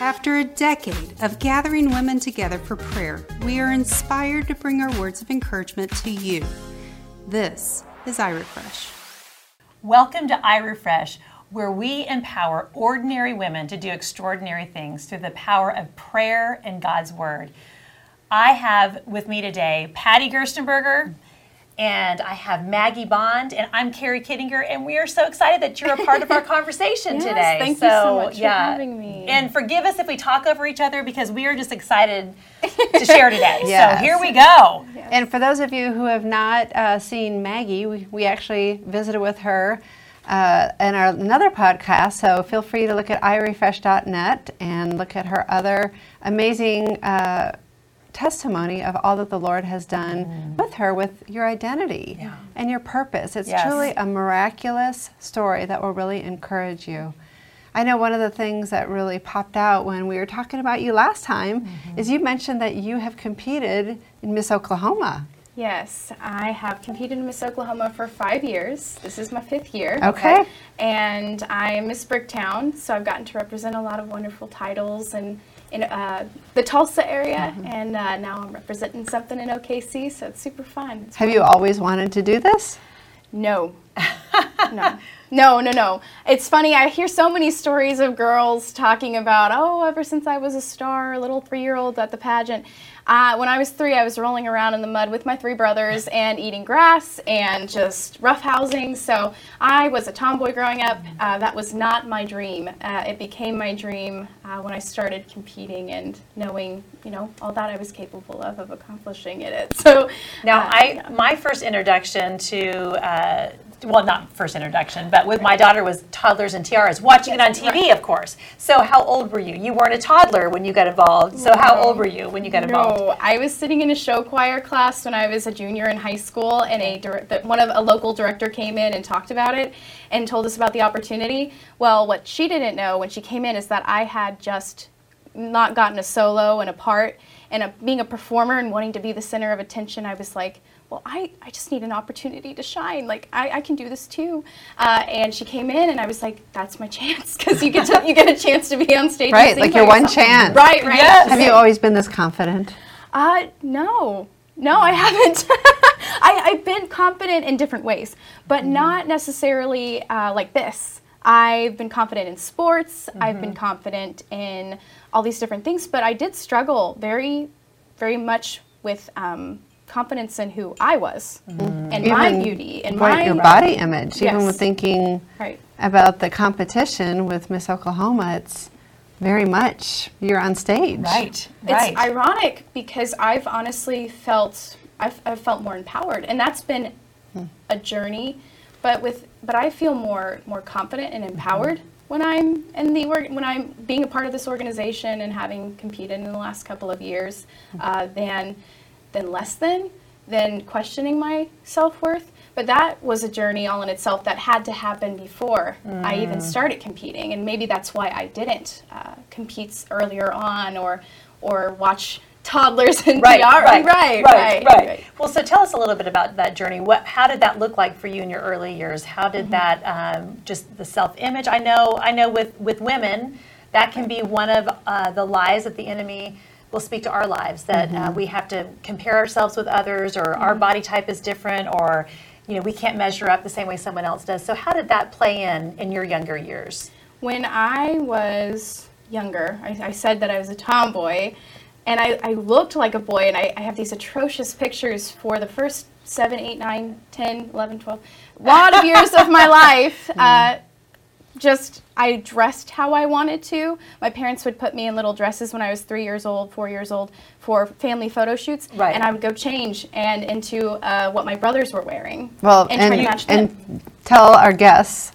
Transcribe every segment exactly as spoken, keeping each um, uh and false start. After a decade of gathering women together for prayer, we are inspired to bring our words of encouragement to you. This is iRefresh. Welcome to iRefresh, where we empower ordinary women to do extraordinary things through the power of prayer and God's Word. I have with me today Patty Gerstenberger, and I have Maggie Bond, and I'm Carrie Kittinger, and we are so excited that you're a part of our conversation yes, today. Thank so, you so much yeah. for having me. And forgive us if we talk over each other because we are just excited to share today. Yes. So here we go. Yes. And for those of you who have not uh, seen Maggie, we, we actually visited with her uh, in our, another podcast, so feel free to look at i refresh dot net and look at her other amazing uh testimony of all that the Lord has done mm. with her, with your identity yeah. and your purpose. It's yes. truly a miraculous story that will really encourage you. I know one of the things that really popped out when we were talking about you last time mm-hmm. is you mentioned that you have competed in Miss Oklahoma. Yes, I have competed in Miss Oklahoma for five years. This is my fifth year. Okay. And I am Miss Bricktown, so I've gotten to represent a lot of wonderful titles and in uh, the Tulsa area, mm-hmm. and uh, now I'm representing something in O K C, so it's super fun. It's Have fun. You always wanted to do this? No. no. No, no, no. It's funny, I hear so many stories of girls talking about, oh, ever since I was a star, a little three-year-old at the pageant. Uh, when I was three, I was rolling around in the mud with my three brothers and eating grass and just roughhousing. So I was a tomboy growing up. Uh, that was not my dream. Uh, it became my dream uh, when I started competing and knowing, you know, all that I was capable of, of accomplishing it. So now, uh, I yeah. my first introduction to uh, well, not first introduction, but with my daughter was Toddlers in Tiaras, watching yes, it on T V, right. of course. So how old were you? You weren't a toddler when you got involved. So no. how old were you when you got involved? No, I was sitting in a show choir class when I was a junior in high school, and a direct, one of a local director came in and talked about it and told us about the opportunity. Well, what she didn't know when she came in is that I had just not gotten a solo and a part, and a, being a performer and wanting to be the center of attention, I was like, well, I, I just need an opportunity to shine. Like, I, I can do this too. Uh, and she came in, and I was like, that's my chance, because you get to, you get a chance to be on stage. Right, and like your yourself. One chance. Right, right. Yes. Have you always been this confident? Uh, no. No, I haven't. I, I've been confident in different ways, but mm-hmm. not necessarily uh, like this. I've been confident in sports. Mm-hmm. I've been confident in all these different things, but I did struggle very, very much with... Um, confidence in who I was mm. and even my beauty and my your body image. Yes. Even with thinking right. about the competition with Miss Oklahoma, it's very much you're on stage. Right, right. It's ironic because I've honestly felt I've, I've felt more empowered, and that's been mm. a journey. But with but I feel more more confident and empowered mm-hmm. when I'm in the when I'm being a part of this organization and having competed in the last couple of years mm-hmm. uh, than. than less than, than questioning my self-worth. But that was a journey all in itself that had to happen before mm. I even started competing. And maybe that's why I didn't uh, compete earlier on or or watch Toddlers in right, Tiaras. Right right right, right, right, right. Well, so tell us a little bit about that journey. What, how did that look like for you in your early years? How did mm-hmm. that, um, just the self-image? I know I know with, with women, that can be one of uh, the lies that the enemy will speak to our lives, that mm-hmm. uh, we have to compare ourselves with others, or mm-hmm. our body type is different, or you know we can't measure up the same way someone else does. So how did that play in in your younger years? When I was younger, I, I said that I was a tomboy, and I, I looked like a boy, and I, I have these atrocious pictures for the first seven, eight, nine, ten, eleven, twelve, a lot of years of my life. Mm-hmm. Uh, Just, I dressed how I wanted to. My parents would put me in little dresses when I was three years old, four years old, for family photo shoots, right. and I would go change and into uh, what my brothers were wearing. Well, and, and, try to match them. And tell our guests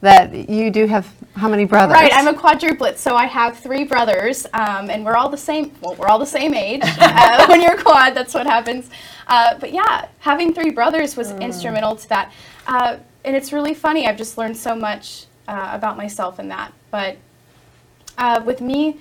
that you do have how many brothers? Right, I'm a quadruplet, so I have three brothers, um, and we're all the same. Well, we're all the same age. uh, when you're a quad, that's what happens. Uh, but yeah, having three brothers was mm. instrumental to that, uh, and it's really funny. I've just learned so much. Uh, about myself and that, but uh, with me,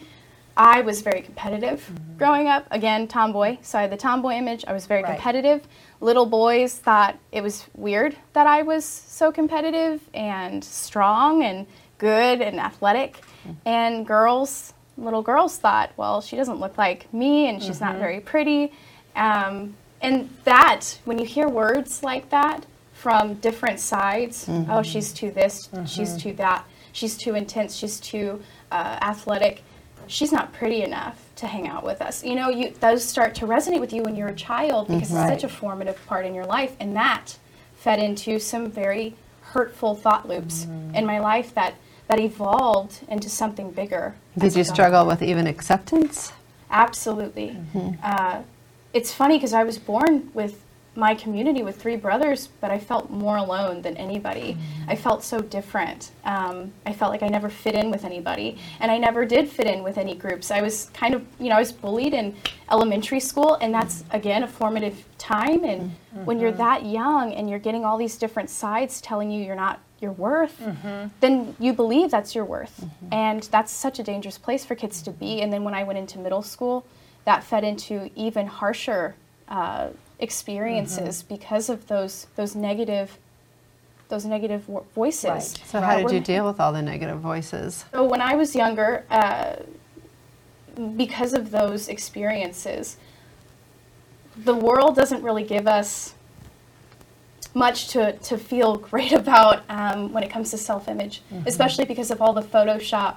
I was very competitive mm-hmm. growing up. Again, tomboy, so I had the tomboy image. I was very right. competitive. Little boys thought it was weird that I was so competitive and strong and good and athletic, mm-hmm. and girls little girls thought, well, she doesn't look like me and she's mm-hmm. not very pretty. Um, and that, when you hear words like that from different sides, mm-hmm. oh, she's too this, mm-hmm. she's too that, she's too intense, she's too uh, athletic, she's not pretty enough to hang out with us. You know, you, those start to resonate with you when you're a child because right. it's such a formative part in your life. And that fed into some very hurtful thought loops mm-hmm. in my life that that evolved into something bigger. Did you struggle with even acceptance? Absolutely. Mm-hmm. Uh, it's funny because I was born with my community with three brothers, but I felt more alone than anybody. Mm-hmm. I felt so different. Um, I felt like I never fit in with anybody, and I never did fit in with any groups. I was kind of, you know, I was bullied in elementary school, and that's, again, a formative time. And mm-hmm. when you're that young and you're getting all these different sides telling you you're not your worth, mm-hmm. then you believe that's your worth. Mm-hmm. And that's such a dangerous place for kids to be. And then when I went into middle school, that fed into even harsher uh, experiences mm-hmm. because of those those negative those negative wo- voices. Right. So how did you deal with all the negative voices? So when I was younger, uh, because of those experiences, the world doesn't really give us much to, to feel great about um, when it comes to self-image, mm-hmm. especially because of all the Photoshop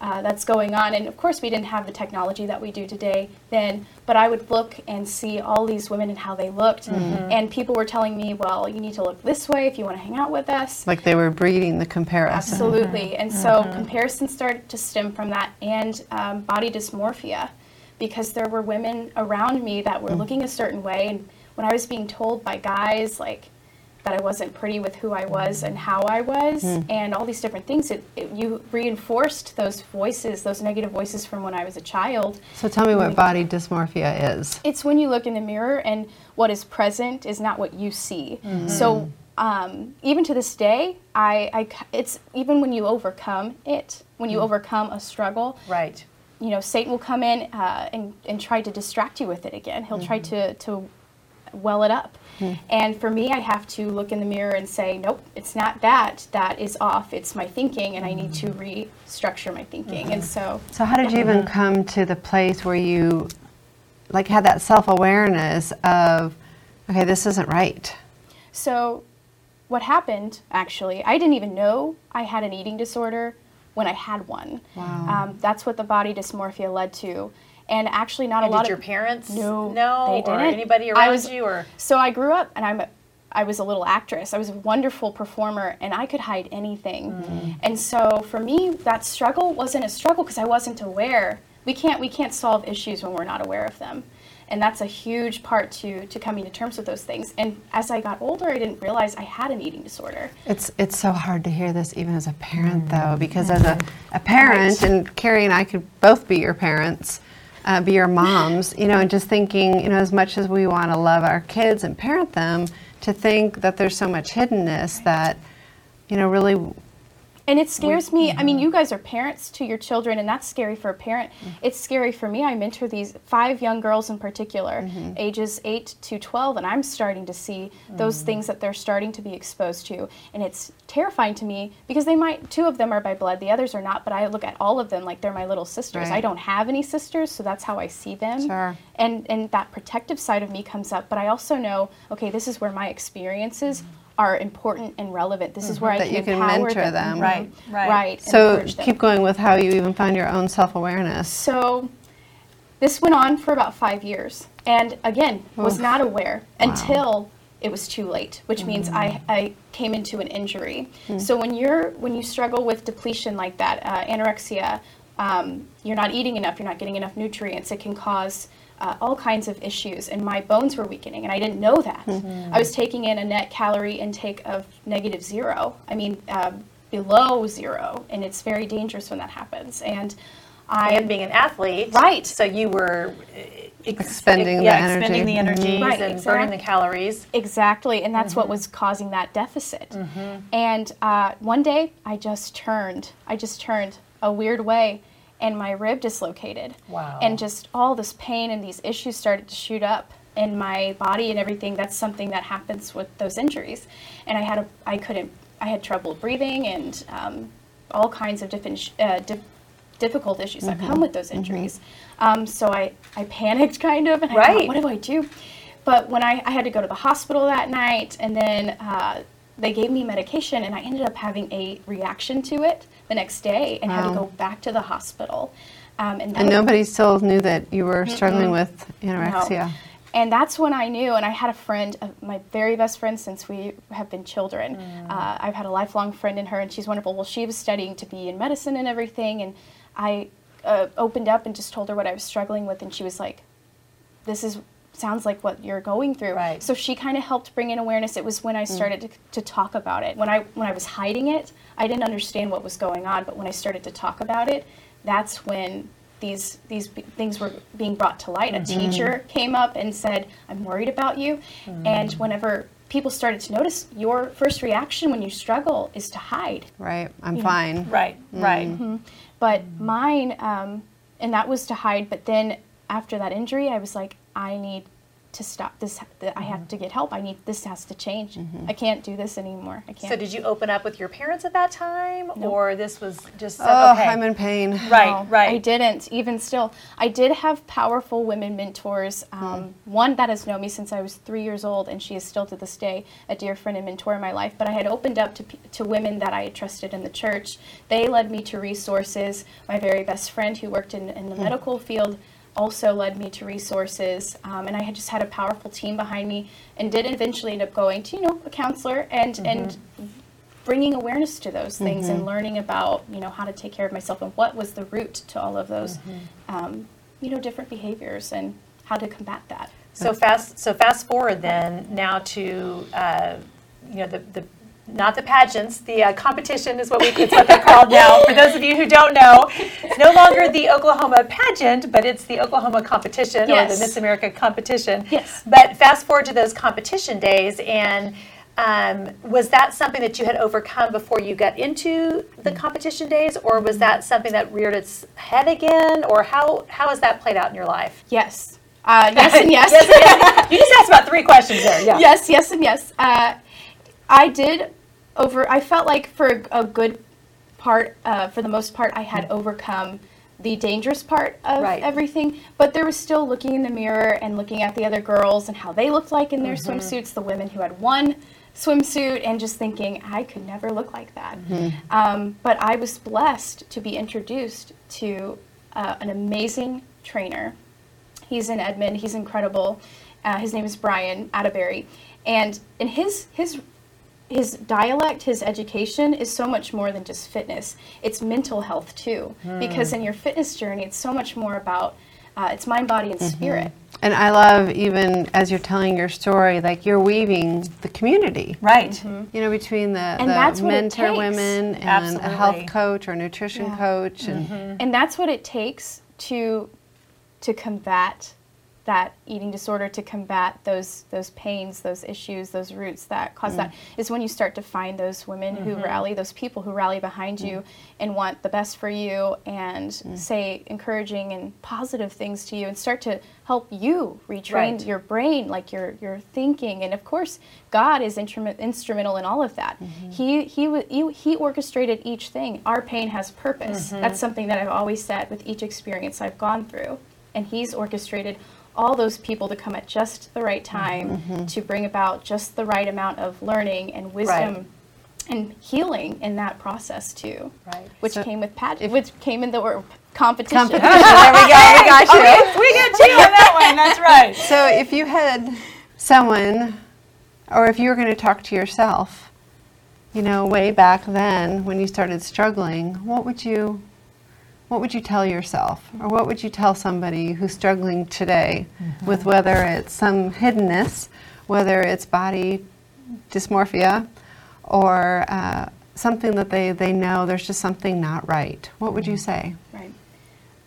uh, that's going on. And of course, we didn't have the technology that we do today then, but I would look and see all these women and how they looked. Mm-hmm. And people were telling me, well, you need to look this way if you want to hang out with us. Like they were breeding the comparison. Absolutely. Mm-hmm. And so mm-hmm. comparisons started to stem from that, and um, body dysmorphia, because there were women around me that were mm-hmm. looking a certain way. And when I was being told by guys, like, that I wasn't pretty with who I was and how I was, mm. and all these different things. It, it, you reinforced those voices, those negative voices from when I was a child. So tell me what body dysmorphia is. It's when you look in the mirror and what is present is not what you see. Mm-hmm. So um, even to this day, I, I it's even when you overcome it, when you mm. overcome a struggle, right? You know, Satan will come in uh, and and try to distract you with it again. He'll mm-hmm. try to to well it up. Mm-hmm. And for me, I have to look in the mirror and say, nope, it's not that. That is off. It's my thinking, and I need to restructure my thinking. Mm-hmm. And so... So how did you even come to the place where you, like, had that self-awareness of, okay, this isn't right? So what happened, actually, I didn't even know I had an eating disorder when I had one. Wow. Um, that's what the body dysmorphia led to. And actually not and a lot of... Did your parents no, know? They didn't. Or anybody around was, you? Or So I grew up, and I'm a, I was a little actress. I was a wonderful performer, and I could hide anything. Mm-hmm. And so for me, that struggle wasn't a struggle because I wasn't aware. We can't we can't solve issues when we're not aware of them. And that's a huge part to, to coming to terms with those things. And as I got older, I didn't realize I had an eating disorder. It's it's so hard to hear this even as a parent, mm-hmm. though, because mm-hmm. as a, a parent, right. and Carrie and I could both be your parents, Uh, be your moms, you know, and just thinking, you know, as much as we want to love our kids and parent them, to think that there's so much hiddenness right. that, you know, really. And it scares we, me. Mm-hmm. I mean, you guys are parents to your children, and that's scary for a parent. Mm-hmm. It's scary for me. I mentor these five young girls in particular, mm-hmm. ages eight to twelve, and I'm starting to see mm-hmm. those things that they're starting to be exposed to. And it's terrifying to me because they might, two of them are by blood, the others are not, but I look at all of them like they're my little sisters. Right. I don't have any sisters, so that's how I see them. Sure. And and that protective side of me comes up, but I also know, okay, this is where my experiences mm-hmm. are important and relevant. This mm-hmm. is where I that can you can mentor them. them. Right, right. right so keep going with how you even found your own self-awareness. So this went on for about five years, and again, Oof. was not aware wow. until it was too late, which mm-hmm. means I, I came into an injury. Mm-hmm. So when you're when you struggle with depletion like that, uh, anorexia, um, you're not eating enough, you're not getting enough nutrients, it can cause Uh, all kinds of issues, and my bones were weakening, and I didn't know that. Mm-hmm. I was taking in a net calorie intake of negative zero, I mean uh, below zero, and it's very dangerous when that happens. And I am being an athlete, right? So you were ex- expending, ex- yeah, the expending the energies mm-hmm. right, and exactly. burning the calories. Exactly, and that's mm-hmm. what was causing that deficit. Mm-hmm. And uh, one day, I just turned, I just turned a weird way, and my rib dislocated. Wow. And just all this pain and these issues started to shoot up in my body and everything. That's something that happens with those injuries. And I had a, I couldn't, I had trouble breathing and um, all kinds of different uh, di- difficult issues mm-hmm. that come with those injuries. Mm-hmm. Um, so I, I panicked kind of, and right. I thought, what do I do? But when I, I had to go to the hospital that night, and then uh, they gave me medication, and I ended up having a reaction to it the next day and wow. had to go back to the hospital. Um, and and nobody still knew that you were mm-mm. struggling with anorexia. No. And that's when I knew, and I had a friend, uh, my very best friend since we have been children. Mm. Uh, I've had a lifelong friend in her, and she's wonderful. Well, she was studying to be in medicine and everything, and I uh, opened up and just told her what I was struggling with, and she was like, this is sounds like what you're going through. Right. So she kind of helped bring in awareness. It was when I started mm. to, to talk about it. When I when I was hiding it, I didn't understand what was going on, but when I started to talk about it, that's when these these b- things were being brought to light. A mm-hmm. teacher came up and said, I'm worried about you. Mm. And whenever people started to notice, your first reaction when you struggle is to hide. Right, I'm you fine. Know? Right, mm. right. Mm-hmm. But mm. mine, um, and that was to hide, but then after that injury, I was like, I need to stop this. I have to get help. I need, this has to change. Mm-hmm. I can't do this anymore. I can't. So did you open up with your parents at that time? Nope. Or this was just, oh, okay. I'm in pain. Right, no, right. I didn't, even still. I did have powerful women mentors. Um, mm-hmm. One that has known me since I was three years old, and she is still to this day a dear friend and mentor in my life. But I had opened up to to women that I trusted in the church. They led me to resources. My very best friend who worked in, in the mm-hmm. medical field also led me to resources, um, and I had just had a powerful team behind me, and did eventually end up going to, you know, a counselor and mm-hmm. and bringing awareness to those things mm-hmm. and learning about, you know, how to take care of myself and what was the root to all of those, mm-hmm. um, you know, different behaviors and how to combat that. So fast, so fast forward then now to, uh, you know, the the. Not the pageants, the uh, competition is what we it's what they're called now. For those of you who don't know, it's no longer the Oklahoma pageant, but it's the Oklahoma competition yes. or the Miss America competition. Yes. But fast forward to those competition days, and um, was that something that you had overcome before you got into the competition days, or was that something that reared its head again, or how, how has that played out in your life? Yes. Uh, yes and yes. yes, and yes. You just asked about three questions there. Yeah. Yes, yes, and yes. Uh, I did... Over, I felt like for a good part, uh, for the most part, I had overcome the dangerous part of right. everything, but there was still looking in the mirror and looking at the other girls and how they looked like in their mm-hmm. swimsuits, the women who had one swimsuit, and just thinking, I could never look like that. Mm-hmm. Um, but I was blessed to be introduced to uh, an amazing trainer. He's in Edmond. He's incredible. Uh, his name is Brian Atteberry. And in his his... His dialect, his education is so much more than just fitness. It's mental health too, mm. because in your fitness journey, it's so much more about uh, it's mind, body, and mm-hmm. spirit. And I love, even as you're telling your story, like you're weaving the community, right? Mm-hmm. You know, between the, and the that's mentor women and Absolutely. A health coach or nutrition yeah. coach, mm-hmm. and and that's what it takes to to combat that eating disorder, to combat those those pains, those issues, those roots that cause mm. that, is when you start to find those women mm-hmm. who rally, those people who rally behind mm. you and want the best for you and mm. say encouraging and positive things to you and start to help you retrain right. your brain, like your your thinking. And of course, God is instrument, instrumental in all of that. Mm-hmm. He, he he he orchestrated each thing. Our pain has purpose. Mm-hmm. That's something that I've always said with each experience I've gone through. And he's orchestrated all those people to come at just the right time mm-hmm. to bring about just the right amount of learning and wisdom right. and healing in that process too, right. which so came with Pat, which came in the or, competition. competition. There we go. We got you. Okay. We got you on that one. That's right. So if you had someone, or if you were going to talk to yourself, you know, way back then when you started struggling, what would you? What would you tell yourself, or what would you tell somebody who's struggling today mm-hmm. with whether it's some hiddenness, whether it's body dysmorphia, or uh, something that they, they know there's just something not right? What would you say? Right.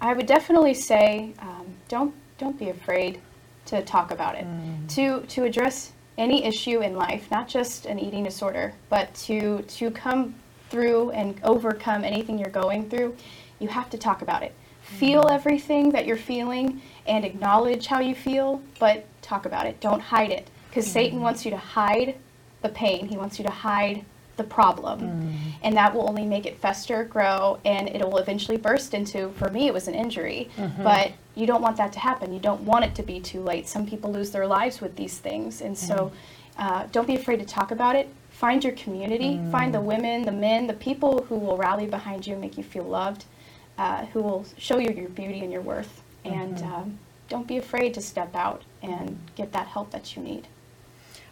I would definitely say um, don't don't be afraid to talk about it, mm. to to address any issue in life, not just an eating disorder, but to to come through and overcome anything you're going through. You have to talk about it. Feel everything that you're feeling and acknowledge how you feel, but talk about it. Don't hide it, because mm-hmm. Satan wants you to hide the pain. He wants you to hide the problem. Mm. And that will only make it fester, grow, and it will eventually burst into, for me, it was an injury. Mm-hmm. But you don't want that to happen. You don't want it to be too late. Some people lose their lives with these things. And so uh, don't be afraid to talk about it. Find your community. Mm. Find the women, the men, the people who will rally behind you and make you feel loved, uh, who will show you your beauty and your worth. Mm-hmm. And um, don't be afraid to step out and get that help that you need.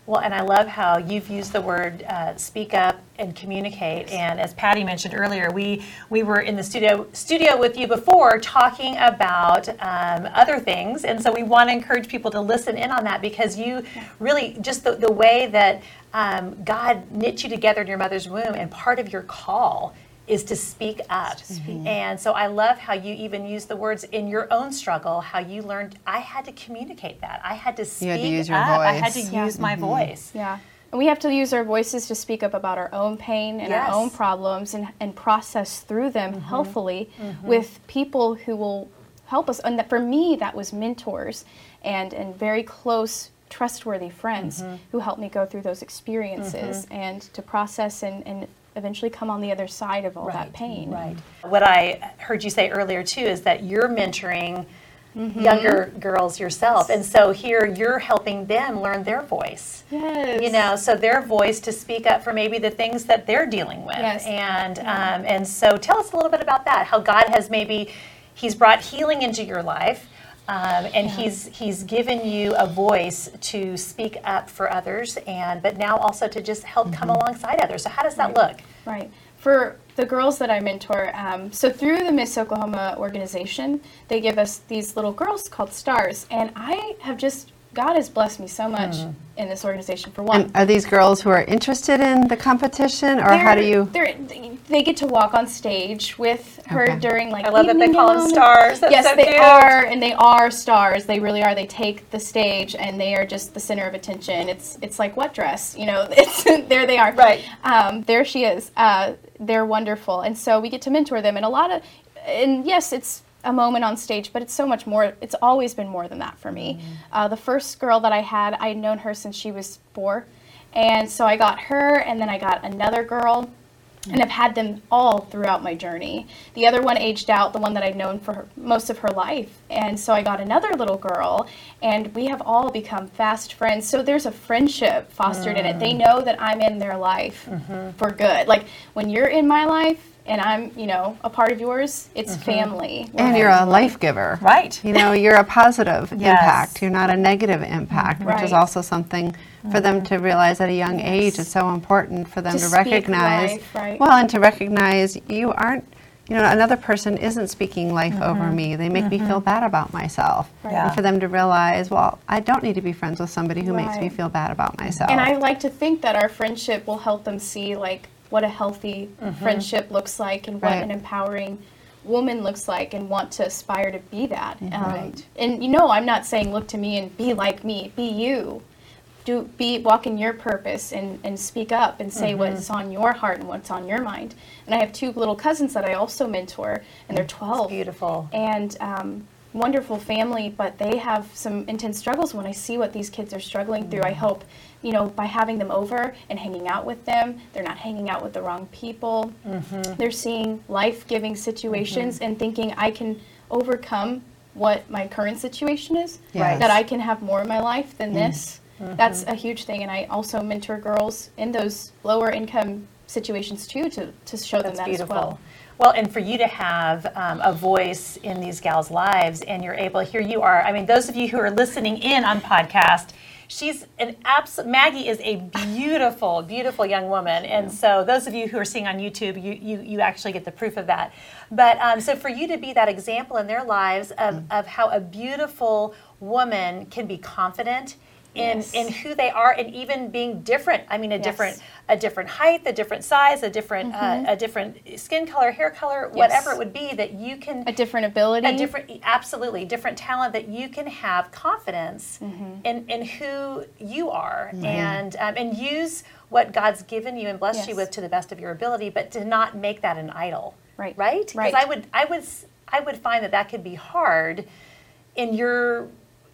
Well, and I love how you've used the word uh, speak up and communicate. And as Patty mentioned earlier, we we were in the studio studio with you before talking about um, other things. And so we want to encourage people to listen in on that, because you really, just the, the way that um, God knit you together in your mother's womb, and part of your call is to speak up. To speak. Mm-hmm. And so I love how you even use the words in your own struggle, how you learned, I had to communicate that. I had to speak you had to use your up. Voice. I had to yeah. use my mm-hmm. voice. Yeah. And we have to use our voices to speak up about our own pain and yes. our own problems, and, and process through them mm-hmm. healthily mm-hmm. with people who will help us. And that, for me, that was mentors and, and very close, trustworthy friends mm-hmm. who helped me go through those experiences mm-hmm. and to process and, and eventually come on the other side of all right, that pain. Right. What I heard you say earlier too is that you're mentoring mm-hmm. younger girls yourself, and so here you're helping them learn their voice. Yes. You know, so their voice to speak up for maybe the things that they're dealing with. Yes. And yeah. um, and so tell us a little bit about that. How God has maybe He's brought healing into your life. Um, and yeah. he's he's given you a voice to speak up for others, and but now also to just help mm-hmm. come alongside others. So how does that right. look? Right. For the girls that I mentor, um, so through the Miss Oklahoma organization, they give us these little girls called stars. And I have just, God has blessed me so much mm. in this organization, for one. And are these girls who are interested in the competition, or they're, how do you? They get to walk on stage with her okay. during, like, I love that they call them stars. That's yes, so they cute. Are, and they are stars. They really are. They take the stage, and they are just the center of attention. It's it's like wet dress, you know. It's there they are. Right. Um, there she is. Uh, they're wonderful, and so we get to mentor them, and a lot of, and yes, it's a moment on stage, but it's so much more. It's always been more than that for me. Mm-hmm. Uh, the first girl that I had, I had known her since she was four. And so I got her, and then I got another girl. Mm-hmm. And I've had them all throughout my journey. The other one aged out, the one that I'd known for her, most of her life. And so I got another little girl, and we have all become fast friends. So there's a friendship fostered mm-hmm. in it. They know that I'm in their life mm-hmm. for good. Like, when you're in my life, and I'm, you know, a part of yours, it's mm-hmm. family. We're and you're a life giver. Right. You know, you're a positive yes. impact. You're not a negative impact, right. which is also something mm-hmm. for them to realize at a young yes. age. It's so important for them to, to recognize. Life, right. Well, and to recognize you aren't, you know, another person isn't speaking life mm-hmm. over me. They make mm-hmm. me feel bad about myself. Right. Yeah. And for them to realize, well, I don't need to be friends with somebody who right. makes me feel bad about myself. And I like to think that our friendship will help them see, like, what a healthy mm-hmm. friendship looks like, and what right. an empowering woman looks like, and want to aspire to be that. Mm-hmm. Um, right. And, you know, I'm not saying look to me and be like me, be you. Do be walk in your purpose, and, and speak up and say mm-hmm. what's on your heart and what's on your mind. And I have two little cousins that I also mentor, and they're twelve. That's beautiful. And um, wonderful family, but they have some intense struggles. When I see what these kids are struggling mm-hmm. through, I hope, you know, by having them over and hanging out with them, they're not hanging out with the wrong people. Mm-hmm. They're seeing life-giving situations mm-hmm. and thinking, I can overcome what my current situation is, yes. that I can have more in my life than mm-hmm. this. Mm-hmm. That's a huge thing. And I also mentor girls in those lower income situations too, to, to show That's them that beautiful. As well. Well, and for you to have um, a voice in these gals' lives, and you're able, here you are. I mean, those of you who are listening in on podcast, she's an absolute, Maggie is a beautiful, beautiful young woman. And so those of you who are seeing on YouTube, you you, you actually get the proof of that. But um, so for you to be that example in their lives of, of how a beautiful woman can be confident in yes. in who they are, and even being different. I mean, a yes. different a different height, a different size, a different mm-hmm. uh, a different skin color, hair color, yes. whatever it would be, that you can a different ability, a different absolutely different talent, that you can have confidence mm-hmm. in in who you are, mm-hmm. and um, and use what God's given you and blessed yes. you with to the best of your ability, but to not make that an idol. Right, right, because right. I would I would I would find that that could be hard in your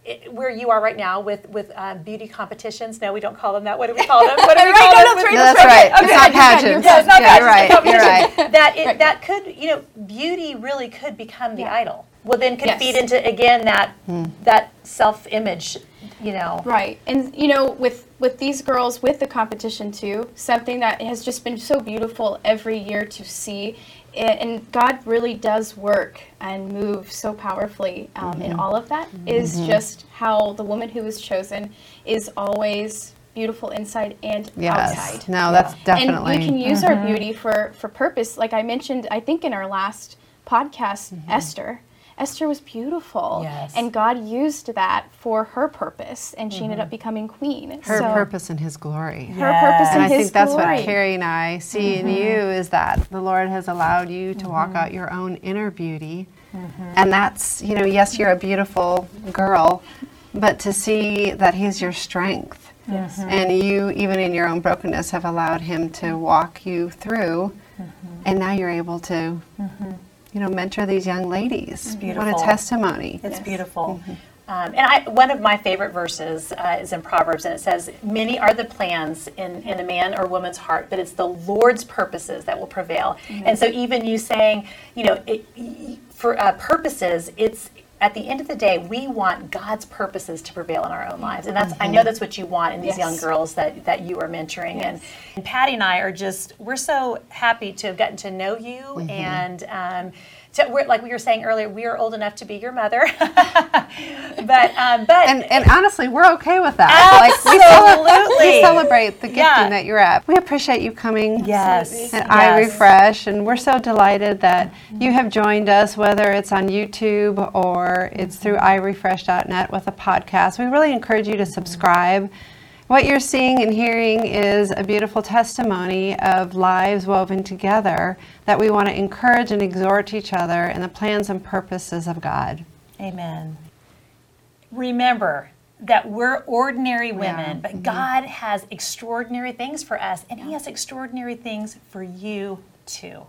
it, where you are right now with with um, beauty competitions. No, we don't call them that. What do we call them? What do we call them? No, that's right. It's not pageants. Yeah, it's not pageants. You're right. You're right. That it, right. that could, you know, beauty really could become the yeah. idol. Well, then could yes. feed into again that hmm. that self-image, you know. Right, and you know, with with these girls, with the competition too, something that has just been so beautiful every year to see. And God really does work and move so powerfully um, mm-hmm. in all of that mm-hmm. is just how the woman who is chosen is always beautiful inside and yes. outside. No, that's yeah. definitely. And we can use mm-hmm. our beauty for, for purpose. Like I mentioned, I think in our last podcast, mm-hmm. Esther. Esther was beautiful, yes. and God used that for her purpose, and she mm-hmm. ended up becoming queen. Her so, purpose and His glory. Her yes. purpose and, and His glory. And I think that's glory. What Carrie and I see mm-hmm. in you is that the Lord has allowed you to mm-hmm. walk out your own inner beauty, mm-hmm. and that's, you know, yes, you're a beautiful girl, but to see that He's your strength, yes. and you, even in your own brokenness, have allowed Him to walk you through, mm-hmm. and now you're able to... Mm-hmm. you know, mentor these young ladies. Beautiful. What a testimony. It's yes. beautiful. Mm-hmm. Um, and I, one of my favorite verses uh, is in Proverbs, and it says, many are the plans in, in a man or woman's heart, but it's the Lord's purposes that will prevail. Mm-hmm. And so even you saying, you know, it, for uh, purposes, it's, at the end of the day, we want God's purposes to prevail in our own lives. And that's mm-hmm. I know that's what you want in these yes. young girls that, that you are mentoring. Yes. And, and Patty and I are just, we're so happy to have gotten to know you. Mm-hmm. And um, to, we're, like we were saying earlier, we are old enough to be your mother. but um, but and, and honestly, we're okay with that. Absolutely. Like, we, cele- we celebrate the gifting yeah. that you're at. We appreciate you coming yes. at yes. iRefresh. And we're so delighted that mm-hmm. you have joined us, whether it's on YouTube or it's through i refresh dot net with a podcast. We really encourage you to subscribe. What you're seeing and hearing is a beautiful testimony of lives woven together that we want to encourage and exhort each other in the plans and purposes of God. Amen. Remember that we're ordinary women, yeah. but mm-hmm. God has extraordinary things for us, and He has extraordinary things for you too.